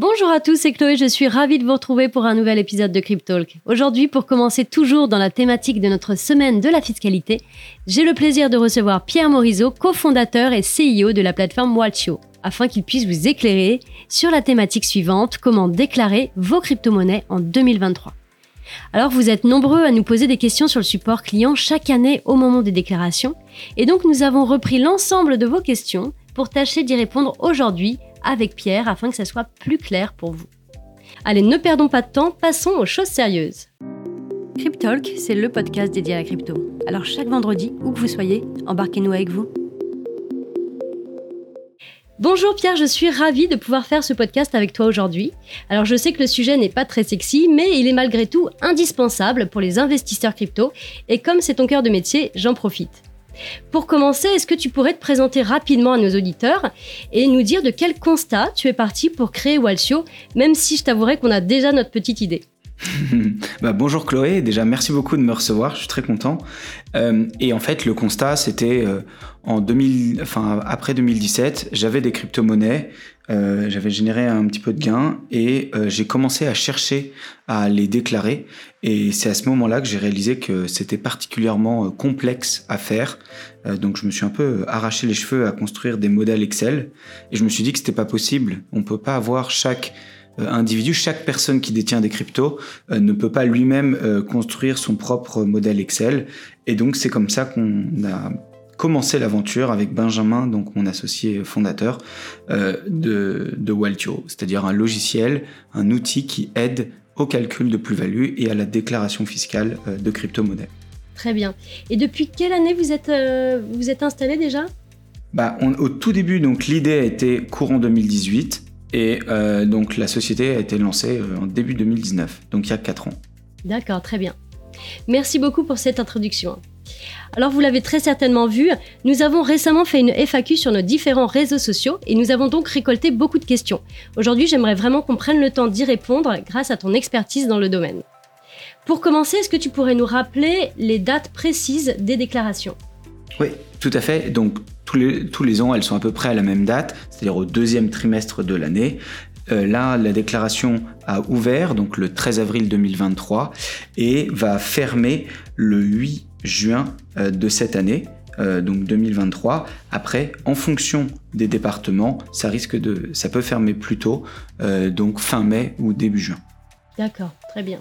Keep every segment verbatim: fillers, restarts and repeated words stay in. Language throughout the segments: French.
Bonjour à tous, c'est Chloé, je suis ravie de vous retrouver pour un nouvel épisode de Crypto Talk. Aujourd'hui, pour commencer toujours dans la thématique de notre semaine de la fiscalité, j'ai le plaisir de recevoir Pierre Morizot, cofondateur et C E O de la plateforme Waltio, afin qu'il puisse vous éclairer sur la thématique suivante, comment déclarer vos crypto-monnaies en deux mille vingt-trois. Alors, vous êtes nombreux à nous poser des questions sur le support client chaque année au moment des déclarations, et donc nous avons repris l'ensemble de vos questions pour tâcher d'y répondre aujourd'hui avec Pierre afin que ça soit plus clair pour vous. Allez, ne perdons pas de temps, passons aux choses sérieuses. Crypto Talk, c'est le podcast dédié à la crypto. Alors chaque vendredi, où que vous soyez, embarquez-nous avec vous. Bonjour Pierre, je suis ravie de pouvoir faire ce podcast avec toi aujourd'hui. Alors je sais que le sujet n'est pas très sexy, mais il est malgré tout indispensable pour les investisseurs crypto et comme c'est ton cœur de métier, j'en profite. Pour commencer, est-ce que tu pourrais te présenter rapidement à nos auditeurs et nous dire de quel constat tu es parti pour créer Waltio, même si je t'avouerai qu'on a déjà notre petite idée. bah bonjour Chloé, déjà merci beaucoup de me recevoir, je suis très content. Euh, et en fait, le constat, c'était euh, en deux mille, enfin, après deux mille dix-sept, j'avais des crypto-monnaies, euh, j'avais généré un petit peu de gains et euh, j'ai commencé à chercher à les déclarer. Et c'est à ce moment-là que j'ai réalisé que c'était particulièrement euh, complexe à faire. Euh, donc je me suis un peu arraché les cheveux à construire des modèles Excel et je me suis dit que c'était pas possible. On peut pas avoir chaque individu, chaque personne qui détient des cryptos euh, ne peut pas lui-même euh, construire son propre modèle Excel. Et donc, c'est comme ça qu'on a commencé l'aventure avec Benjamin, donc mon associé fondateur euh, de, de Waltio, c'est-à-dire un logiciel, un outil qui aide au calcul de plus-value et à la déclaration fiscale euh, de crypto-monnaies. Très bien. Et depuis quelle année vous êtes, euh, vous êtes installé déjà ? Bah, on, au tout début, donc, l'idée a été courant deux mille dix-huit. Et euh, donc, la société a été lancée en début deux mille dix-neuf, donc il y a quatre ans. D'accord, très bien. Merci beaucoup pour cette introduction. Alors, vous l'avez très certainement vu, nous avons récemment fait une F A Q sur nos différents réseaux sociaux et nous avons donc récolté beaucoup de questions. Aujourd'hui, j'aimerais vraiment qu'on prenne le temps d'y répondre grâce à ton expertise dans le domaine. Pour commencer, est-ce que tu pourrais nous rappeler les dates précises des déclarations ? Oui, tout à fait. Donc, Tous les, tous les ans, elles sont à peu près à la même date, c'est-à-dire au deuxième trimestre de l'année. Euh, là, la déclaration a ouvert, donc le treize avril deux mille vingt-trois, et va fermer le huit juin euh, de cette année, euh, donc deux mille vingt-trois. Après, en fonction des départements, ça risque de, ça peut fermer plus tôt, euh, donc fin mai ou début juin. D'accord, très bien.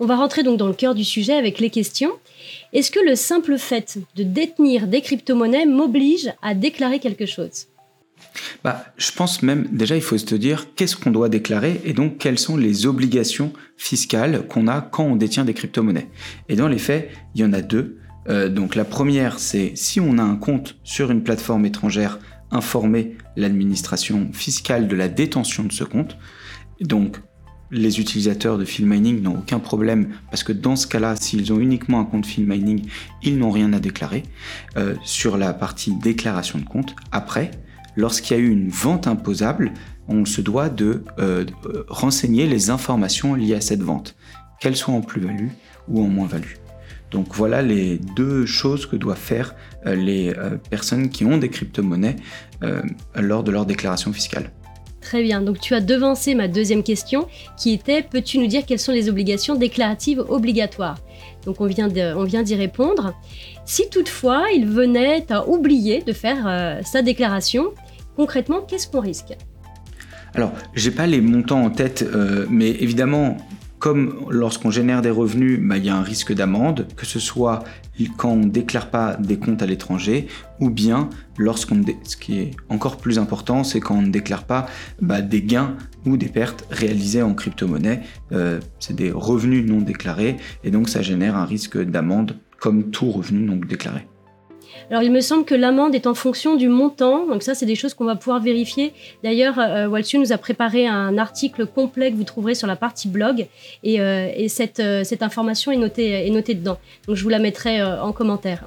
On va rentrer donc dans le cœur du sujet avec les questions. Est-ce que le simple fait de détenir des crypto-monnaies m'oblige à déclarer quelque chose ? Bah, je pense même, déjà, il faut se dire qu'est-ce qu'on doit déclarer et donc quelles sont les obligations fiscales qu'on a quand on détient des crypto-monnaies. Et dans les faits, il y en a deux. Euh, donc la première, c'est si on a un compte sur une plateforme étrangère, informer l'administration fiscale de la détention de ce compte. Donc, les utilisateurs de Feel Mining n'ont aucun problème parce que dans ce cas-là, s'ils ont uniquement un compte Feel Mining, ils n'ont rien à déclarer euh, sur la partie déclaration de compte. Après, lorsqu'il y a eu une vente imposable, on se doit de, euh, de renseigner les informations liées à cette vente, qu'elles soient en plus-value ou en moins-value. Donc voilà les deux choses que doivent faire euh, les euh, personnes qui ont des crypto-monnaies euh, lors de leur déclaration fiscale. Très bien, donc tu as devancé ma deuxième question qui était, peux-tu nous dire quelles sont les obligations déclaratives obligatoires ? Donc on vient, de, on vient d'y répondre. Si toutefois il venait à oublier de faire euh, sa déclaration, concrètement, qu'est-ce qu'on risque ? Alors, je n'ai pas les montants en tête, euh, mais évidemment, comme lorsqu'on génère des revenus, bah, il y a un risque d'amende, que ce soit quand on ne déclare pas des comptes à l'étranger, ou bien lorsqu'on, dé- ce qui est encore plus important, c'est quand on ne déclare pas bah, des gains ou des pertes réalisées en crypto-monnaie. Euh, c'est des revenus non déclarés et donc ça génère un risque d'amende comme tout revenu non déclaré. Alors, il me semble que l'amende est en fonction du montant. Donc ça, c'est des choses qu'on va pouvoir vérifier. D'ailleurs, euh, Waltio nous a préparé un article complet que vous trouverez sur la partie blog. Et, euh, et cette, euh, cette information est notée, est notée dedans. Donc, je vous la mettrai euh, en commentaire.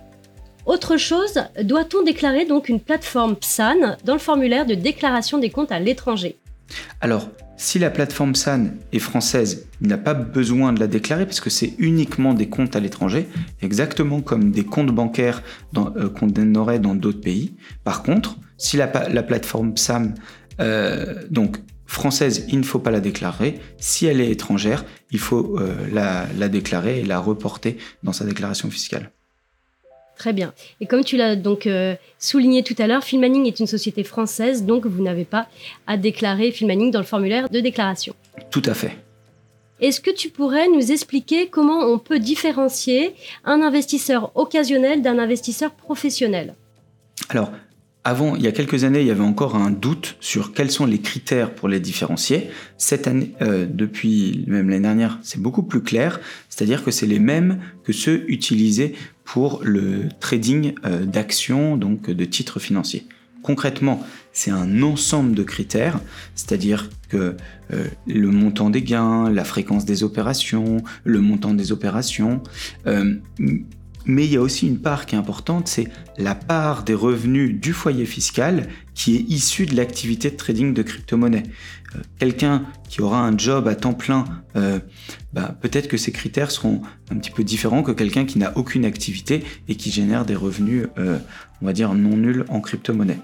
Autre chose, doit-on déclarer donc une plateforme P S A N dans le formulaire de déclaration des comptes à l'étranger ? Alors, si la plateforme P S A N est française, il n'a pas besoin de la déclarer parce que c'est uniquement des comptes à l'étranger, exactement comme des comptes bancaires dans, euh, qu'on aurait dans d'autres pays. Par contre, si la, la plateforme P S A N, euh, donc française, il ne faut pas la déclarer. Si elle est étrangère, il faut euh, la, la déclarer et la reporter dans sa déclaration fiscale. Très bien. Et comme tu l'as donc euh, souligné tout à l'heure, Feel Mining est une société française, donc vous n'avez pas à déclarer Feel Mining dans le formulaire de déclaration. Tout à fait. Est-ce que tu pourrais nous expliquer comment on peut différencier un investisseur occasionnel d'un investisseur professionnel ? Alors, avant, il y a quelques années, il y avait encore un doute sur quels sont les critères pour les différencier. Cette année, euh, depuis même l'année dernière, c'est beaucoup plus clair, c'est-à-dire que c'est les mêmes que ceux utilisés pour le trading euh, d'actions, donc de titres financiers. Concrètement, c'est un ensemble de critères, c'est-à-dire que euh, le montant des gains, la fréquence des opérations, le montant des opérations. Euh, mais il y a aussi une part qui est importante, c'est la part des revenus du foyer fiscal qui est issue de l'activité de trading de crypto-monnaie. Euh, quelqu'un qui aura un job à temps plein, euh, bah, peut-être que ces critères seront un petit peu différents que quelqu'un qui n'a aucune activité et qui génère des revenus, euh, on va dire, non nuls en crypto-monnaie.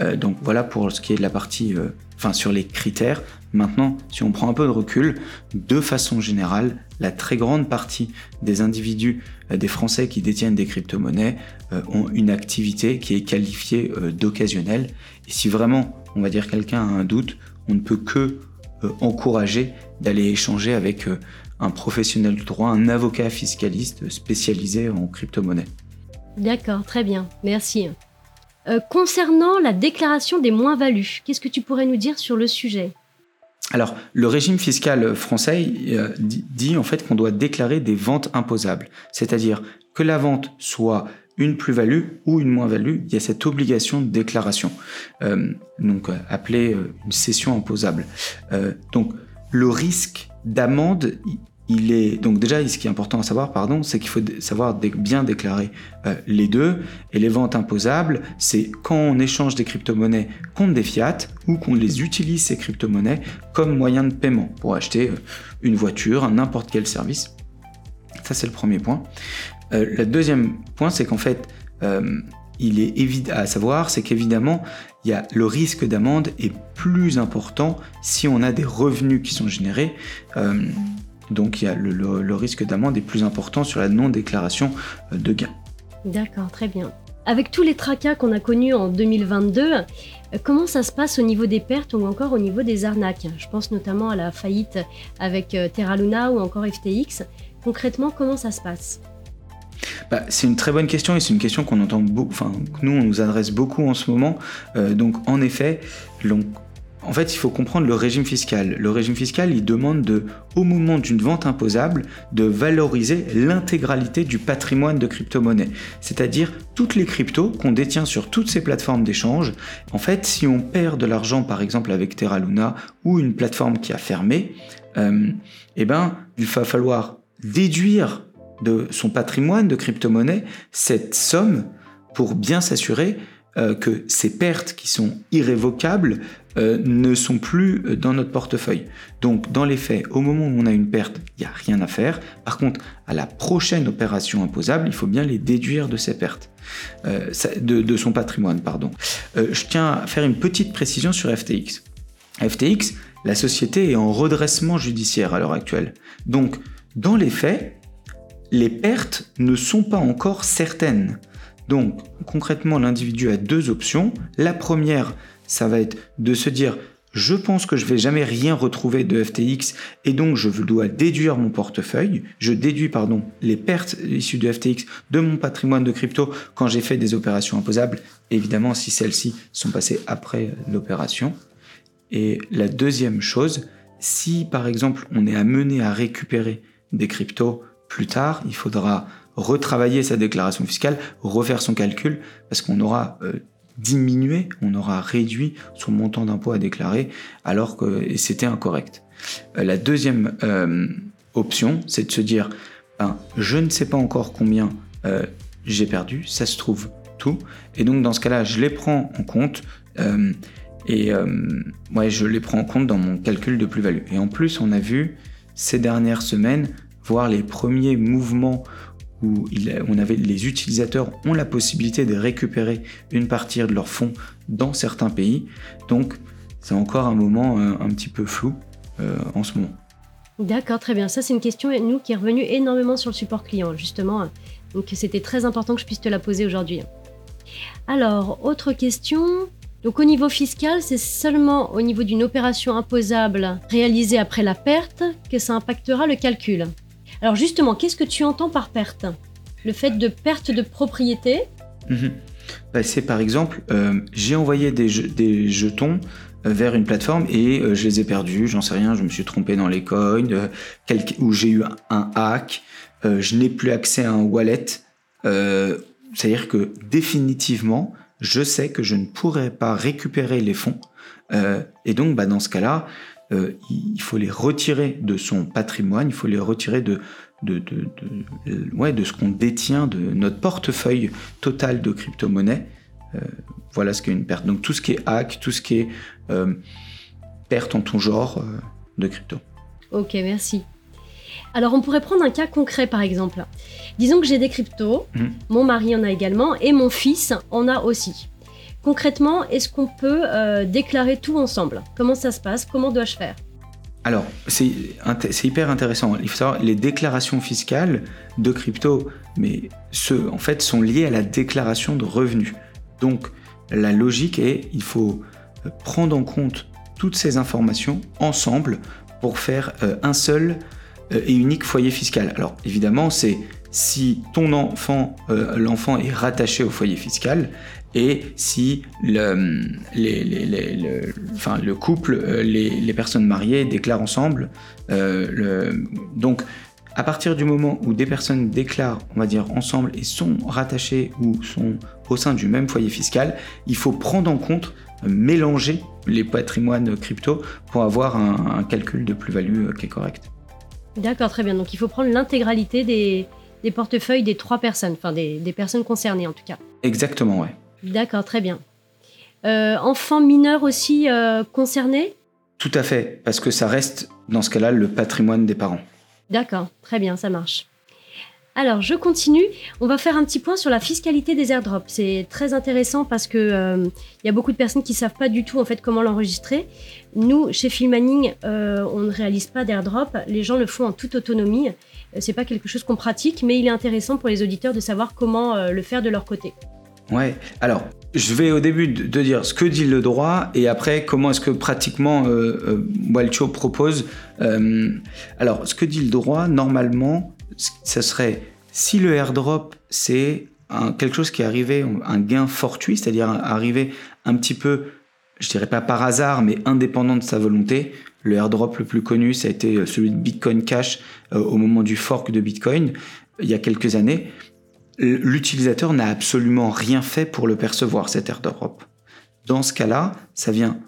Euh, donc voilà pour ce qui est de la partie, euh, enfin sur les critères. Maintenant, si on prend un peu de recul, de façon générale, la très grande partie des individus, euh, des Français qui détiennent des crypto-monnaies euh, ont une activité qui est qualifiée euh, d'occasionnelle. Et si vraiment, on va dire, quelqu'un a un doute, on ne peut que euh, encourager d'aller échanger avec euh, un professionnel du droit, un avocat fiscaliste spécialisé en crypto-monnaie. D'accord, très bien, merci. Euh, concernant la déclaration des moins-values, qu'est-ce que tu pourrais nous dire sur le sujet ? Alors, le régime fiscal français euh, dit, dit en fait qu'on doit déclarer des ventes imposables, c'est-à-dire que la vente soit une plus-value ou une moins-value, il y a cette obligation de déclaration, euh, donc appelée euh, une cession imposable. Euh, donc, le risque d'amende, il est donc déjà ce qui est important à savoir, pardon, c'est qu'il faut savoir dé- bien déclarer euh, les deux. Et les ventes imposables, c'est quand on échange des crypto-monnaies contre des fiat ou qu'on les utilise ces crypto-monnaies comme moyen de paiement pour acheter euh, une voiture, n'importe quel service. Ça, c'est le premier point. Euh, le deuxième point, c'est qu'en fait, euh, il est évident à savoir, c'est qu'évidemment, il y a le risque d'amende est plus important si on a des revenus qui sont générés. Euh, Donc, il y a le, le, le risque d'amende est plus important sur la non-déclaration de gains. D'accord, très bien. Avec tous les tracas qu'on a connus en deux mille vingt-deux, comment ça se passe au niveau des pertes ou encore au niveau des arnaques ? Je pense notamment à la faillite avec Terra Luna ou encore F T X. Concrètement, comment ça se passe ? Bah, c'est une très bonne question et c'est une question qu'on entend beaucoup, enfin, nous, on nous adresse beaucoup en ce moment. Euh, donc, en effet, donc, En fait, il faut comprendre le régime fiscal. Le régime fiscal, il demande de, au moment d'une vente imposable, de valoriser l'intégralité du patrimoine de crypto-monnaie. C'est-à-dire toutes les cryptos qu'on détient sur toutes ces plateformes d'échange. En fait, si on perd de l'argent, par exemple avec Terra Luna ou une plateforme qui a fermé, euh, eh ben, il va falloir déduire de son patrimoine de crypto-monnaie cette somme pour bien s'assurer Euh, que ces pertes qui sont irrévocables euh, ne sont plus dans notre portefeuille. Donc, dans les faits, au moment où on a une perte, il n'y a rien à faire. Par contre, à la prochaine opération imposable, il faut bien les déduire de ces pertes, euh, de, de son patrimoine, pardon. Euh, je tiens à faire une petite précision sur F T X. F T X, la société est en redressement judiciaire à l'heure actuelle. Donc, dans les faits, les pertes ne sont pas encore certaines. Donc, concrètement, l'individu a deux options. La première, ça va être de se dire « je pense que je ne vais jamais rien retrouver de F T X et donc je dois déduire mon portefeuille. Je déduis pardon, les pertes issues de F T X de mon patrimoine de crypto quand j'ai fait des opérations imposables, évidemment si celles-ci sont passées après l'opération. » Et la deuxième chose, si par exemple on est amené à récupérer des cryptos plus tard, il faudra retravailler sa déclaration fiscale, refaire son calcul, parce qu'on aura euh, diminué, on aura réduit son montant d'impôt à déclarer, alors que c'était incorrect. Euh, la deuxième euh, option, c'est de se dire, ben, je ne sais pas encore combien euh, j'ai perdu, ça se trouve tout, et donc dans ce cas-là, je les prends en compte, euh, et euh, ouais, je les prends en compte dans mon calcul de plus-value. Et en plus, on a vu ces dernières semaines, voir les premiers mouvements où il, on avait, les utilisateurs ont la possibilité de récupérer une partie de leurs fonds dans certains pays. Donc, c'est encore un moment euh, un petit peu flou euh, en ce moment. D'accord, très bien. Ça, c'est une question, nous, qui est revenue énormément sur le support client, justement. Donc, c'était très important que je puisse te la poser aujourd'hui. Alors, autre question. Donc, au niveau fiscal, c'est seulement au niveau d'une opération imposable réalisée après la perte que ça impactera le calcul. Alors, justement, qu'est-ce que tu entends par perte ? Le fait de perte de propriété ? Mmh. Bah, c'est par exemple, euh, j'ai envoyé des, je- des jetons vers une plateforme et euh, je les ai perdus, j'en sais rien, je me suis trompé dans les coins, euh, quel- ou j'ai eu un, un hack, euh, je n'ai plus accès à un wallet. Euh, c'est-à-dire que définitivement, je sais que je ne pourrai pas récupérer les fonds. Euh, et donc, bah, dans ce cas-là, euh, il faut les retirer de son patrimoine, il faut les retirer de, de, de, de, de, ouais, de ce qu'on détient, de notre portefeuille total de crypto-monnaies. Euh, voilà ce qu'est une perte. Donc tout ce qui est hack, tout ce qui est euh, perte en tout genre euh, de crypto. Ok, merci. Alors on pourrait prendre un cas concret par exemple. Disons que j'ai des cryptos, mmh. Mon mari en a également et mon fils en a aussi. Concrètement, est-ce qu'on peut euh, déclarer tout ensemble ? Comment ça se passe ? Comment dois-je faire ? Alors c'est, c'est hyper intéressant. Il faut savoir les déclarations fiscales de crypto, mais ceux en fait sont liés à la déclaration de revenus. Donc, la logique est il faut prendre en compte toutes ces informations ensemble pour faire euh, un seul euh, et unique foyer fiscal. Alors, évidemment, c'est si ton enfant, euh, l'enfant est rattaché au foyer fiscal et si le, les, les, les, les, enfin, le couple, euh, les, les personnes mariées déclarent ensemble. Euh, le, donc, à partir du moment où des personnes déclarent, on va dire, ensemble et sont rattachées ou sont au sein du même foyer fiscal, il faut prendre en compte, mélanger les patrimoines crypto pour avoir un, un calcul de plus-value qui est correct. D'accord, très bien. Donc, il faut prendre l'intégralité des, des portefeuilles des trois personnes, enfin des, des personnes concernées en tout cas. Exactement, ouais. D'accord, très bien. Euh, enfants mineurs aussi euh, concernés ? Tout à fait, parce que ça reste, dans ce cas-là, le patrimoine des parents. D'accord, très bien, ça marche. Alors, je continue. On va faire un petit point sur la fiscalité des airdrops. C'est très intéressant parce que euh, y a beaucoup de personnes qui ne savent pas du tout en fait comment l'enregistrer. Nous, chez Feel Mining, euh, on ne réalise pas d'airdrop. Les gens le font en toute autonomie. C'est pas quelque chose qu'on pratique, mais il est intéressant pour les auditeurs de savoir comment euh, le faire de leur côté. Ouais. Alors, je vais au début de, de dire ce que dit le droit et après comment est-ce que pratiquement euh, euh, Waltio propose. Euh, alors, ce que dit le droit, normalement, ce serait si le airdrop, c'est un, quelque chose qui est arrivé, un gain fortuit, c'est-à-dire arrivé un petit peu, je dirais pas par hasard, mais indépendant de sa volonté. Le airdrop le plus connu, ça a été celui de Bitcoin Cash euh, au moment du fork de Bitcoin, il y a quelques années. L'utilisateur n'a absolument rien fait pour le percevoir, cet airdrop. Dans ce cas-là, ça vient.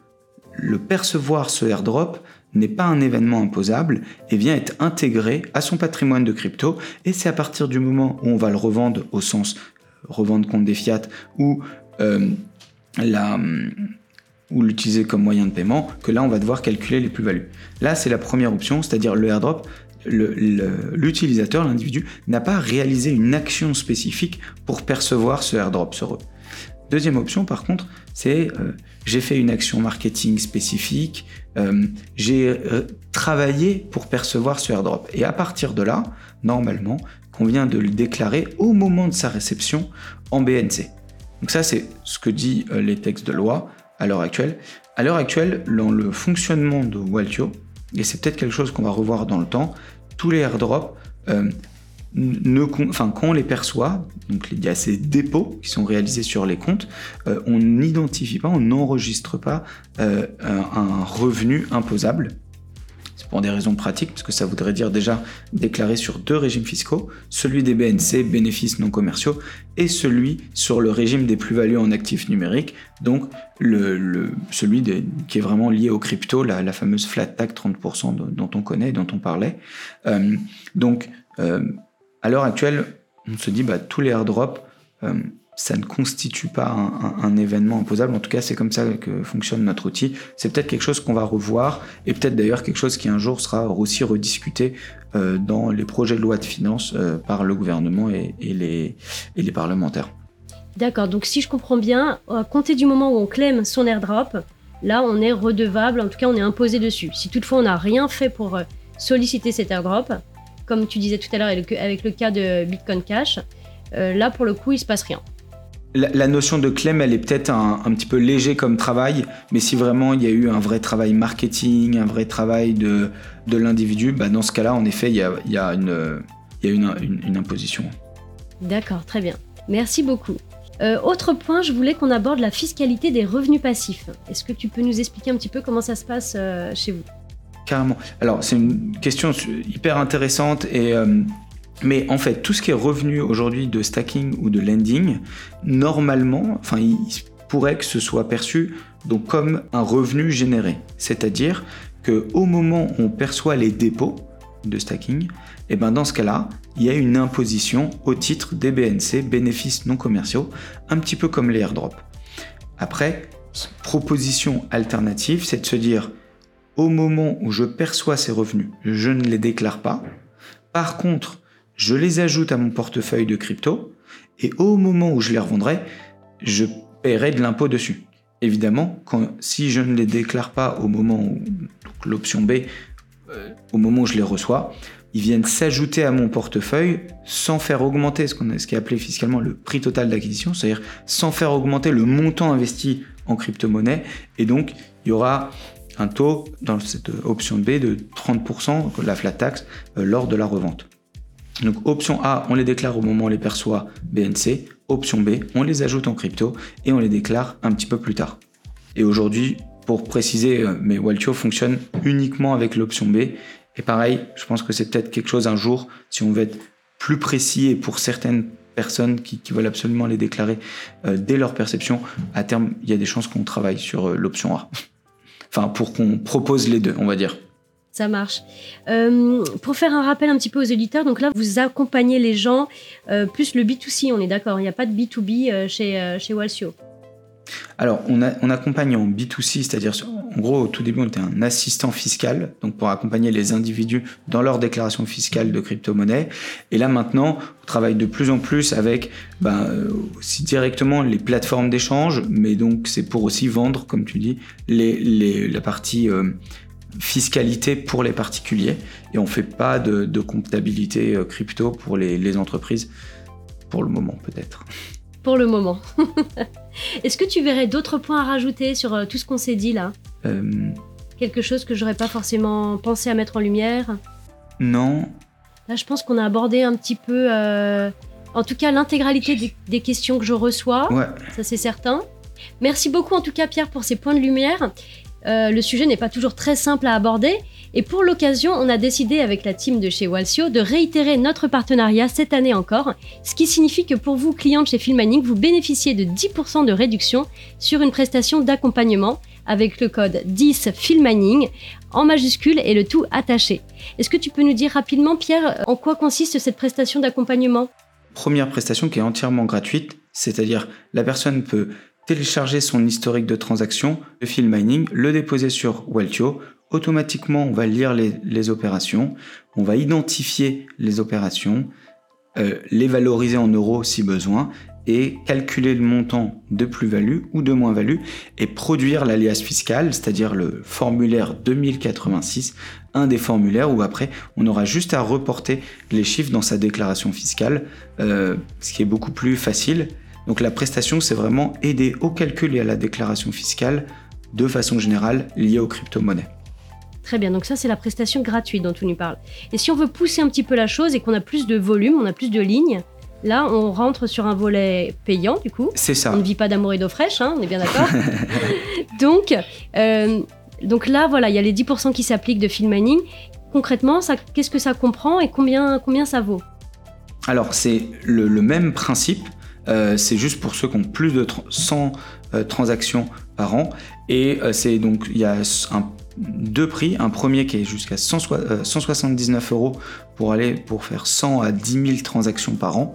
Le percevoir, ce airdrop, n'est pas un événement imposable et vient être intégré à son patrimoine de crypto. Et c'est à partir du moment où on va le revendre, au sens revendre contre des fiat ou, euh, la, ou l'utiliser comme moyen de paiement, que là, on va devoir calculer les plus-values. Là, c'est la première option, c'est-à-dire le airdrop. Le, le, l'utilisateur, l'individu, n'a pas réalisé une action spécifique pour percevoir ce airdrop sur eux. Deuxième option, par contre, c'est euh, j'ai fait une action marketing spécifique, euh, j'ai euh, travaillé pour percevoir ce airdrop. Et à partir de là, normalement, on vient de le déclarer au moment de sa réception en B N C. Donc ça, c'est ce que disent euh, les textes de loi à l'heure actuelle. À l'heure actuelle, dans le fonctionnement de Waltio, et c'est peut-être quelque chose qu'on va revoir dans le temps, tous les airdrops, euh, ne, enfin, quand on les perçoit, donc il y a ces dépôts qui sont réalisés sur les comptes, euh, on n'identifie pas, on n'enregistre pas euh, un revenu imposable. C'est pour des raisons pratiques, parce que ça voudrait dire déjà déclarer sur deux régimes fiscaux, celui des B N C, bénéfices non commerciaux, et celui sur le régime des plus-values en actifs numériques, donc le, le, celui de, qui est vraiment lié aux cryptos, la, la fameuse flat tax trente pour cent de, dont on connaît, dont on parlait. Euh, donc, euh, à l'heure actuelle, on se dit bah tous les airdrops, euh, ça ne constitue pas un, un, un événement imposable. En tout cas, c'est comme ça que fonctionne notre outil. C'est peut-être quelque chose qu'on va revoir et peut-être d'ailleurs quelque chose qui un jour sera aussi rediscuté euh, dans les projets de loi de finances euh, par le gouvernement et, et, les, et les parlementaires. D'accord, donc si je comprends bien, à compter du moment où on claim son airdrop, là on est redevable, en tout cas on est imposé dessus. Si toutefois on n'a rien fait pour solliciter cet airdrop, comme tu disais tout à l'heure avec le cas de Bitcoin Cash, euh, là pour le coup il ne se passe rien. La, la notion de claim, elle est peut-être un, un petit peu léger comme travail, mais si vraiment il y a eu un vrai travail marketing, un vrai travail de, de l'individu, bah dans ce cas-là en effet il y a, il y a, une, il y a une, une, une imposition. D'accord, très bien. Merci beaucoup. Euh, autre point, je voulais qu'on aborde la fiscalité des revenus passifs. Est-ce que tu peux nous expliquer un petit peu comment ça se passe euh, chez vous ? Carrément. Alors, c'est une question hyper intéressante. Et, euh, mais en fait, tout ce qui est revenu aujourd'hui de stacking ou de lending, normalement, enfin, il pourrait que ce soit perçu donc, comme un revenu généré. C'est-à-dire qu'au moment où on perçoit les dépôts de stacking, et ben dans ce cas-là, il y a une imposition au titre des B N C, bénéfices non commerciaux, un petit peu comme les airdrops. Après, proposition alternative, c'est de se dire, au moment où je perçois ces revenus, je ne les déclare pas. Par contre, je les ajoute à mon portefeuille de crypto et au moment où je les revendrai, je paierai de l'impôt dessus. Évidemment, quand, si je ne les déclare pas au moment où, donc l'option B, au moment où je les reçois, ils viennent s'ajouter à mon portefeuille sans faire augmenter ce qu'on a, ce qui est appelé fiscalement le prix total d'acquisition, c'est-à-dire sans faire augmenter le montant investi en crypto-monnaie. Et donc, il y aura un taux dans cette option B de trente pour cent, de la flat tax, euh, lors de la revente. Donc, option A, on les déclare au moment où on les perçoit B N C. Option B, on les ajoute en crypto et on les déclare un petit peu plus tard. Et aujourd'hui, pour préciser, mais Waltio fonctionne uniquement avec l'option B. Et pareil, je pense que c'est peut-être quelque chose un jour, si on veut être plus précis et pour certaines personnes qui, qui veulent absolument les déclarer euh, dès leur perception, à terme, il y a des chances qu'on travaille sur euh, l'option A. Enfin, pour qu'on propose les deux, on va dire. Ça marche. Euh, pour faire un rappel un petit peu aux auditeurs, donc là, vous accompagnez les gens, euh, plus le B deux C, on est d'accord, il n'y a pas de B deux B euh, chez, euh, chez Waltio. Alors, on, a, on accompagne en B deux C, c'est-à-dire, en gros, au tout début, on était un assistant fiscal, donc pour accompagner les individus dans leur déclaration fiscale de crypto-monnaie. Et là, maintenant, on travaille de plus en plus avec ben, aussi directement les plateformes d'échange, mais donc c'est pour aussi vendre, comme tu dis, les, les, la partie euh, fiscalité pour les particuliers. Et on ne fait pas de, de comptabilité crypto pour les, les entreprises, pour le moment peut-être. Pour le moment. Est-ce que tu verrais d'autres points à rajouter sur tout ce qu'on s'est dit là ? euh... Quelque chose que j'aurais pas forcément pensé à mettre en lumière ? Non. Là, je pense qu'on a abordé un petit peu, euh... en tout cas, l'intégralité des, des questions que je reçois. Ouais. Ça, c'est certain. Merci beaucoup, en tout cas, Pierre, pour ces points de lumière. Euh, le sujet n'est pas toujours très simple à aborder. Et pour l'occasion, on a décidé avec la team de chez Waltio de réitérer notre partenariat cette année encore, ce qui signifie que pour vous, clients de chez Feel Mining, vous bénéficiez de dix pour cent de réduction sur une prestation d'accompagnement avec le code dix Feel Mining en majuscule et le tout attaché. Est-ce que tu peux nous dire rapidement, Pierre, en quoi consiste cette prestation d'accompagnement ? Première prestation qui est entièrement gratuite, c'est-à-dire la personne peut télécharger son historique de transactions, le Feel Mining, le déposer sur Waltio. Automatiquement, on va lire les, les opérations, on va identifier les opérations, euh, les valoriser en euros si besoin et calculer le montant de plus-value ou de moins-value et produire l'alias fiscal, c'est-à-dire le formulaire deux mille quatre-vingt-six, un des formulaires où après, on aura juste à reporter les chiffres dans sa déclaration fiscale, euh, ce qui est beaucoup plus facile. Donc la prestation, c'est vraiment aider au calcul et à la déclaration fiscale de façon générale liée aux crypto-monnaies. Très bien, donc ça c'est la prestation gratuite dont on nous parle. Et si on veut pousser un petit peu la chose et qu'on a plus de volume, on a plus de lignes, là on rentre sur un volet payant du coup. C'est ça. On ne vit pas d'amour et d'eau fraîche, hein, on est bien d'accord. donc, euh, donc là voilà, il y a les dix pour cent qui s'appliquent de Feel Mining. Concrètement, ça, qu'est-ce que ça comprend et combien, combien ça vaut ? Alors c'est le, le même principe, euh, c'est juste pour ceux qui ont plus de tra- cent euh, transactions par an. Et euh, c'est donc, il y a un deux prix, un premier qui est jusqu'à cent soixante-dix-neuf euros pour aller pour faire cent à dix mille transactions par an.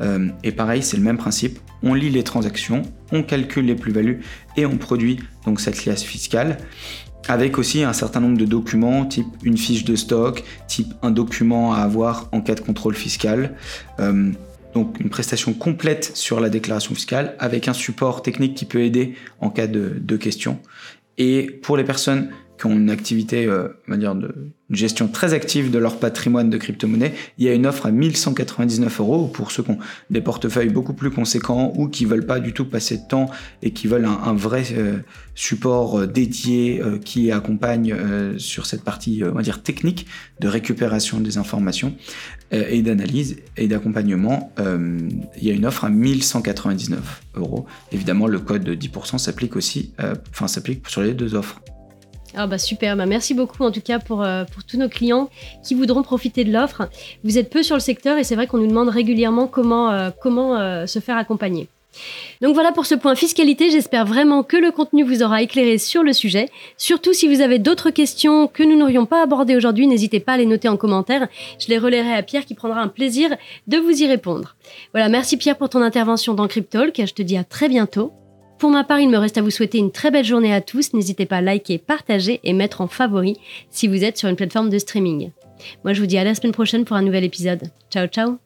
Euh, et pareil, c'est le même principe, on lit les transactions, on calcule les plus-values et on produit donc cette liasse fiscale avec aussi un certain nombre de documents, type une fiche de stock, type un document à avoir en cas de contrôle fiscal. Euh, donc une prestation complète sur la déclaration fiscale avec un support technique qui peut aider en cas de, de questions. Et pour les personnes qui ont une activité, euh, on va dire, de une gestion très active de leur patrimoine de crypto-monnaie, il y a une offre à mille cent quatre-vingt-dix-neuf euros pour ceux qui ont des portefeuilles beaucoup plus conséquents ou qui veulent pas du tout passer de temps et qui veulent un, un vrai euh, support euh, dédié euh, qui accompagne euh, sur cette partie, euh, on va dire, technique de récupération des informations euh, et d'analyse et d'accompagnement. Euh, il y a une offre à mille cent quatre-vingt-dix-neuf euros. Évidemment, le code de dix pour cent s'applique aussi, enfin euh, s'applique sur les deux offres. Ah bah super, bah merci beaucoup en tout cas pour, euh, pour tous nos clients qui voudront profiter de l'offre. Vous êtes peu sur le secteur et c'est vrai qu'on nous demande régulièrement comment, euh, comment euh, se faire accompagner. Donc voilà pour ce point fiscalité, j'espère vraiment que le contenu vous aura éclairé sur le sujet. Surtout si vous avez d'autres questions que nous n'aurions pas abordées aujourd'hui, n'hésitez pas à les noter en commentaire. Je les relayerai à Pierre qui prendra un plaisir de vous y répondre. Voilà, merci Pierre pour ton intervention dans Crypto Talk, je te dis à très bientôt. Pour ma part, il me reste à vous souhaiter une très belle journée à tous. N'hésitez pas à liker, partager et mettre en favori si vous êtes sur une plateforme de streaming. Moi, je vous dis à la semaine prochaine pour un nouvel épisode. Ciao, ciao!